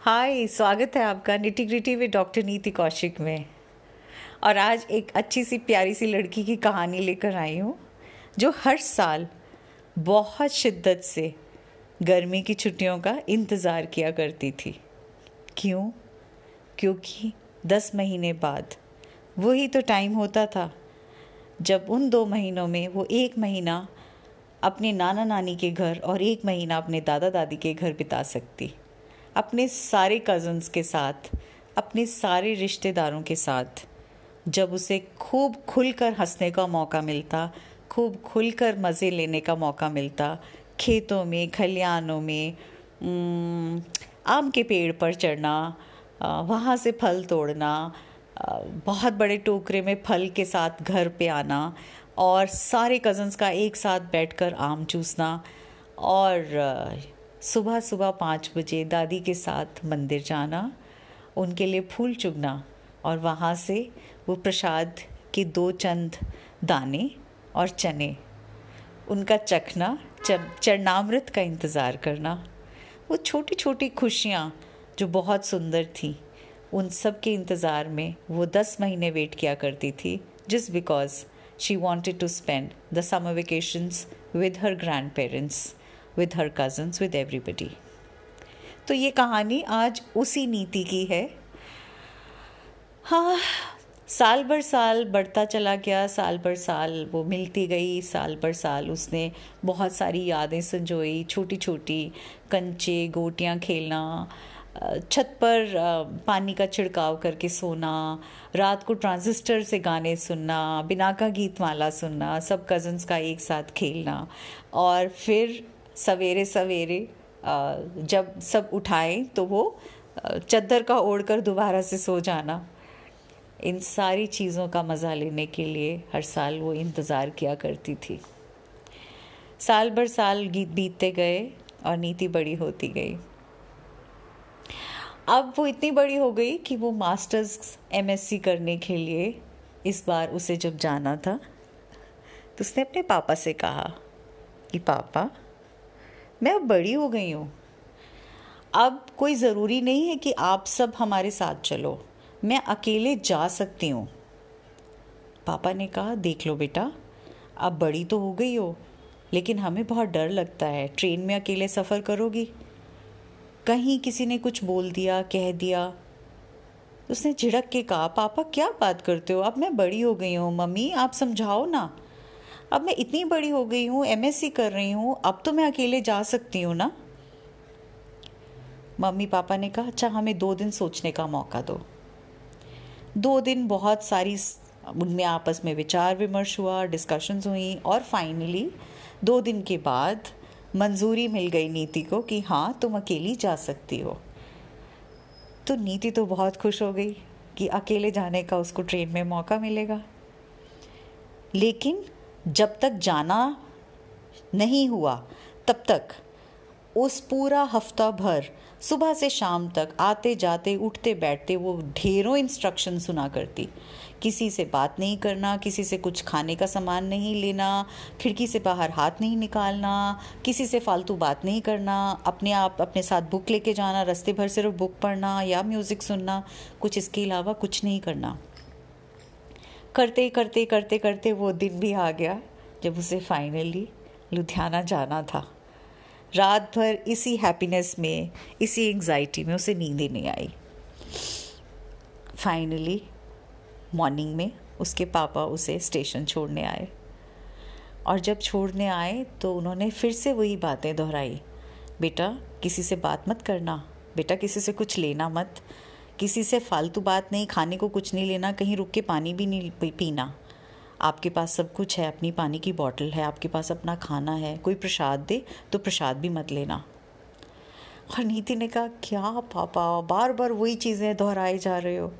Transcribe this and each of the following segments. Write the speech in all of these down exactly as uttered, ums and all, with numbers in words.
हाय, स्वागत है आपका निटी ग्रिटी विद डॉक्टर नीति कौशिक में। और आज एक अच्छी सी प्यारी सी लड़की की कहानी लेकर आई हूँ जो हर साल बहुत शिद्दत से गर्मी की छुट्टियों का इंतज़ार किया करती थी। क्यों? क्योंकि दस महीने बाद वही तो टाइम होता था जब उन दो महीनों में वो एक महीना अपने नाना नानी के घर और एक महीना अपने दादा दादी के घर बिता सकती, अपने सारे कज़न्स के साथ, अपने सारे रिश्तेदारों के साथ। जब उसे खूब खुलकर हंसने का मौका मिलता, खूब खुलकर मज़े लेने का मौका मिलता, खेतों में, खलिहानों में, आम के पेड़ पर चढ़ना, वहाँ से फल तोड़ना, बहुत बड़े टोकरे में फल के साथ घर पे आना और सारे कज़न्स का एक साथ बैठकर आम चूसना और सुबह सुबह पाँच बजे दादी के साथ मंदिर जाना, उनके लिए फूल चुगना और वहाँ से वो प्रसाद के दो चंद दाने और चने उनका चखना, चरणामृत का इंतज़ार करना। वो छोटी छोटी खुशियाँ जो बहुत सुंदर थी, उन सब के इंतज़ार में वो दस महीने वेट किया करती थी, just because she wanted to spend the summer vacations with her grandparents, with her cousins, with everybody. तो ये कहानी आज उसी नीति की है। हाँ, साल भर साल बढ़ता चला गया, साल भर साल वो मिलती गई, साल भर साल उसने बहुत सारी यादें संजोई, छोटी छोटी कंचे, गोटियाँ खेलना, छत पर पानी का छिड़काव करके सोना, रात को ट्रांजिस्टर से गाने सुनना, बिनाका गीतमाला सुनना, सब कज़न्स का एक साथ खेलना और फिर सवेरे सवेरे जब सब उठाए तो वो चद्दर का ओढ़ कर दोबारा से सो जाना। इन सारी चीज़ों का मज़ा लेने के लिए हर साल वो इंतज़ार किया करती थी। साल भर साल गीत बीतते गए और नीति बड़ी होती गई। अब वो इतनी बड़ी हो गई कि वो मास्टर्स एमएससी करने के लिए इस बार उसे जब जाना था तो उसने अपने पापा से कहा कि पापा, मैं अब बड़ी हो गई हूँ, अब कोई ज़रूरी नहीं है कि आप सब हमारे साथ चलो, मैं अकेले जा सकती हूँ। पापा ने कहा, देख लो बेटा, अब बड़ी तो हो गई हो, लेकिन हमें बहुत डर लगता है, ट्रेन में अकेले सफ़र करोगी, कहीं किसी ने कुछ बोल दिया, कह दिया। उसने झिड़क के कहा, पापा क्या बात करते हो, अब मैं बड़ी हो गई हूँ, मम्मी आप समझाओ ना, अब मैं इतनी बड़ी हो गई हूँ, एमएससी कर रही हूँ, अब तो मैं अकेले जा सकती हूँ ना। मम्मी पापा ने कहा, अच्छा हमें दो दिन सोचने का मौका दो। दो दिन बहुत सारी उनमें आपस में विचार विमर्श हुआ, डिस्कशंस हुई और फाइनली दो दिन के बाद मंजूरी मिल गई नीति को कि हाँ तुम अकेली जा सकती हो। तो नीति तो बहुत खुश हो गई कि अकेले जाने का उसको ट्रेन में मौका मिलेगा। लेकिन जब तक जाना नहीं हुआ तब तक उस पूरा हफ्ता भर सुबह से शाम तक आते जाते उठते बैठते वो ढेरों इंस्ट्रक्शन सुना करती। किसी से बात नहीं करना, किसी से कुछ खाने का सामान नहीं लेना, खिड़की से बाहर हाथ नहीं निकालना, किसी से फालतू बात नहीं करना, अपने आप अपने साथ बुक लेके जाना, रास्ते भर सिर्फ बुक पढ़ना या म्यूज़िक सुनना, कुछ इसके अलावा कुछ नहीं करना। करते करते करते करते वो दिन भी आ गया जब उसे फाइनली लुधियाना जाना था। रात भर इसी हैप्पीनेस में, इसी एंग्जाइटी में उसे नींद ही नहीं आई। फाइनली मॉर्निंग में उसके पापा उसे स्टेशन छोड़ने आए और जब छोड़ने आए तो उन्होंने फिर से वही बातें दोहराई, बेटा किसी से बात मत करना, बेटा किसी से कुछ लेना मत, किसी से फालतू बात नहीं, खाने को कुछ नहीं लेना, कहीं रुक के पानी भी नहीं पीना, आपके पास सब कुछ है, अपनी पानी की बोतल है, आपके पास अपना खाना है, कोई प्रसाद दे तो प्रसाद भी मत लेना। और नीति ने कहा, क्या पापा बार बार वही चीज़ें दोहराए जा रहे हो,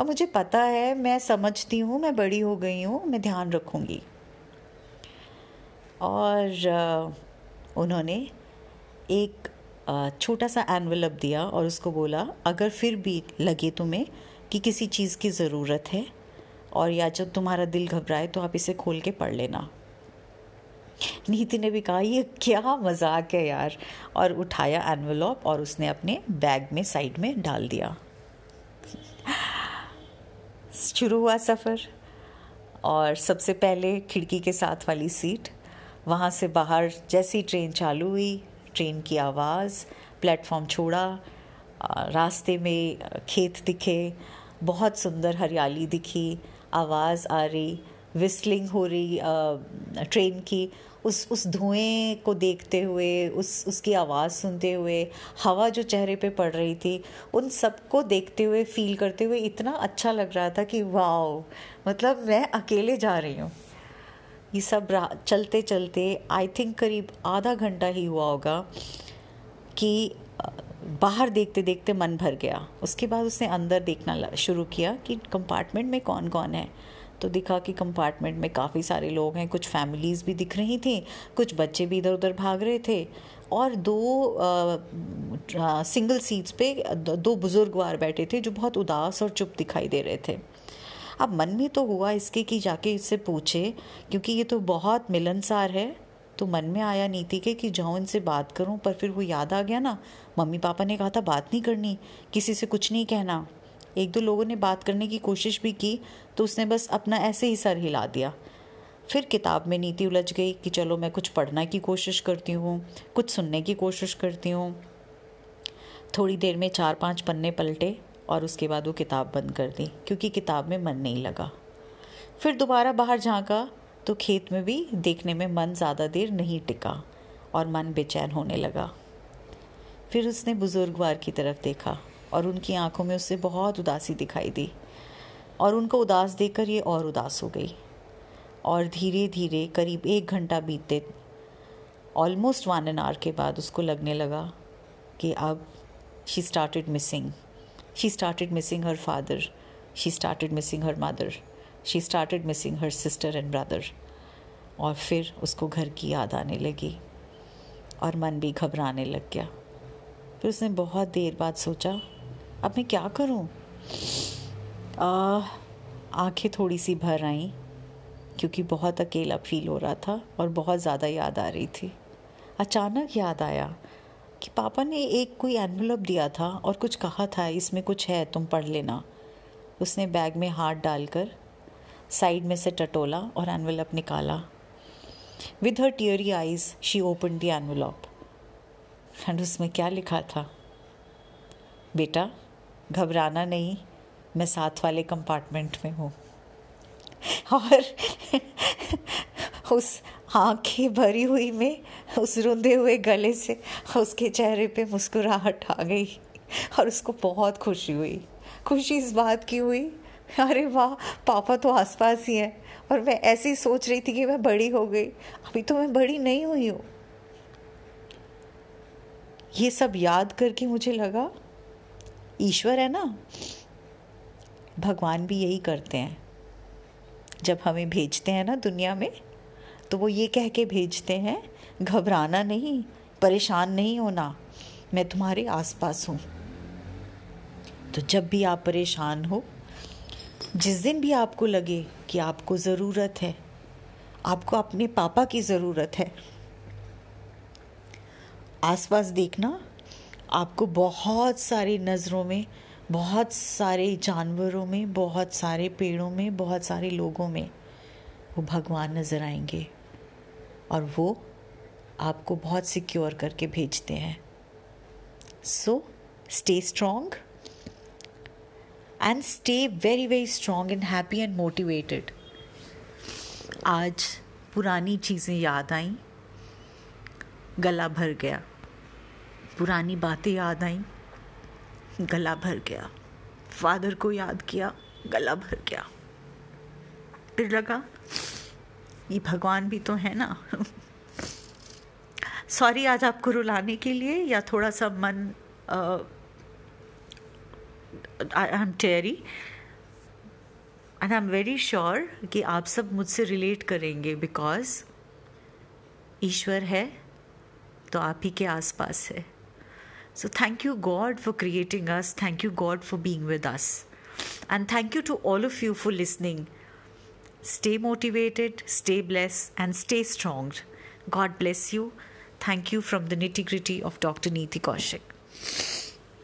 अब मुझे पता है, मैं समझती हूँ, मैं बड़ी हो गई हूँ, मैं ध्यान रखूँगी। और उन्होंने एक छोटा सा एनवेलप दिया और उसको बोला, अगर फिर भी लगे तुम्हें कि किसी चीज़ की ज़रूरत है और या जब तुम्हारा दिल घबराए तो आप इसे खोल के पढ़ लेना। नीति ने भी कहा ये क्या मजाक है यार, और उठाया एनवलॉप और उसने अपने बैग में साइड में डाल दिया। शुरू हुआ सफ़र, और सबसे पहले खिड़की के साथ वाली सीट, वहाँ से बाहर जैसी ट्रेन चालू हुई, ट्रेन की आवाज़, प्लेटफॉर्म छोड़ा, रास्ते में खेत दिखे, बहुत सुंदर हरियाली दिखी, आवाज़ आ रही, विस्लिंग हो रही ट्रेन की, उस उस धुएं को देखते हुए, उस उसकी आवाज़ सुनते हुए, हवा जो चेहरे पे पड़ रही थी, उन सबको देखते हुए, फील करते हुए इतना अच्छा लग रहा था कि वाओ, मतलब मैं अकेले जा रही हूँ। ये सब चलते चलते आई थिंक करीब आधा घंटा ही हुआ होगा कि बाहर देखते देखते मन भर गया। उसके बाद उसने अंदर देखना शुरू किया कि कंपार्टमेंट में कौन कौन है, तो दिखा कि कंपार्टमेंट में काफ़ी सारे लोग हैं, कुछ फैमिलीज़ भी दिख रही थी, कुछ बच्चे भी इधर उधर भाग रहे थे, और दो आ, सिंगल सीट्स पे दो बुजुर्गवार बैठे थे जो बहुत उदास और चुप दिखाई दे रहे थे। अब मन में तो हुआ इसके कि जाके इससे पूछे, क्योंकि ये तो बहुत मिलनसार है, तो मन में आया नीति के कि जाऊँ इनसे बात करूँ, पर फिर वो याद आ गया ना, मम्मी पापा ने कहा था बात नहीं करनी, किसी से कुछ नहीं कहना। एक दो लोगों ने बात करने की कोशिश भी की, तो उसने बस अपना ऐसे ही सर हिला दिया। फिर किताब में नीति उलझ गई कि चलो मैं कुछ पढ़ने की कोशिश करती हूँ, कुछ सुनने की कोशिश करती हूँ। थोड़ी देर में चार पांच पन्ने पलटे और उसके बाद वो किताब बंद कर दी, क्योंकि किताब में मन नहीं लगा। फिर दोबारा बाहर झाँका तो खेत में भी देखने में मन ज़्यादा देर नहीं टिका और मन बेचैन होने लगा। फिर उसने बुजुर्गवार की तरफ देखा और उनकी आंखों में उससे बहुत उदासी दिखाई दी, और उनको उदास देखकर ये और उदास हो गई। और धीरे धीरे करीब एक घंटा बीते, ऑलमोस्ट वन एन आवर के बाद उसको लगने लगा कि अब she started missing she started missing her father, she started missing her mother, she started missing her sister and brother. और फिर उसको घर की याद आने लगी और मन भी घबराने लग गया। फिर उसने बहुत देर बाद सोचा, अब मैं क्या करूं? आंखें थोड़ी सी भर आईं, क्योंकि बहुत अकेला फील हो रहा था और बहुत ज़्यादा याद आ रही थी। अचानक याद आया कि पापा ने एक कोई एनवलप दिया था और कुछ कहा था, इसमें कुछ है, तुम पढ़ लेना। उसने बैग में हाथ डालकर साइड में से टटोला और एनवलप निकाला। With her teary eyes she open the envelope, and उसमें क्या लिखा था? बेटा घबराना नहीं, मैं साथ वाले कंपार्टमेंट में हूँ। और उस आँखें भरी हुई में, उस रुंधे हुए गले से उसके चेहरे पे मुस्कुराहट आ गई और उसको बहुत खुशी हुई। खुशी इस बात की हुई, अरे वाह, पापा तो आसपास ही हैं, और मैं ऐसे ही सोच रही थी कि मैं बड़ी हो गई, अभी तो मैं बड़ी नहीं हुई हूँ। ये सब याद करके मुझे लगा, ईश्वर है ना, भगवान भी यही करते हैं। जब हमें भेजते हैं ना दुनिया में, तो वो ये कह के भेजते हैं, घबराना नहीं, परेशान नहीं होना, मैं तुम्हारे आसपास हूँ। तो जब भी आप परेशान हो, जिस दिन भी आपको लगे कि आपको ज़रूरत है, आपको अपने पापा की ज़रूरत है, आसपास देखना, आपको बहुत सारी नज़रों में, बहुत सारे जानवरों में, बहुत सारे पेड़ों में, बहुत सारे लोगों में वो भगवान नज़र आएंगे, और वो आपको बहुत सिक्योर करके भेजते हैं। So stay strong and stay very very strong and happy and motivated. आज पुरानी चीज़ें याद आईं, गला भर गया, पुरानी बातें याद आईं, गला भर गया, फादर को याद किया, गला भर गया। फिर लगा ये भगवान भी तो है ना। सॉरी आज आपको रुलाने के लिए, या थोड़ा सा मन I am teary and I am very sure कि आप सब मुझसे रिलेट करेंगे, बिकॉज ईश्वर है तो आप ही के आसपास है। So thank you God for creating us, thank you God for being with us, and thank you to all of you for listening. Stay motivated, stay blessed and stay strong. God bless you. Thank you from the nitty-gritty of Doctor Neeti Kaushik.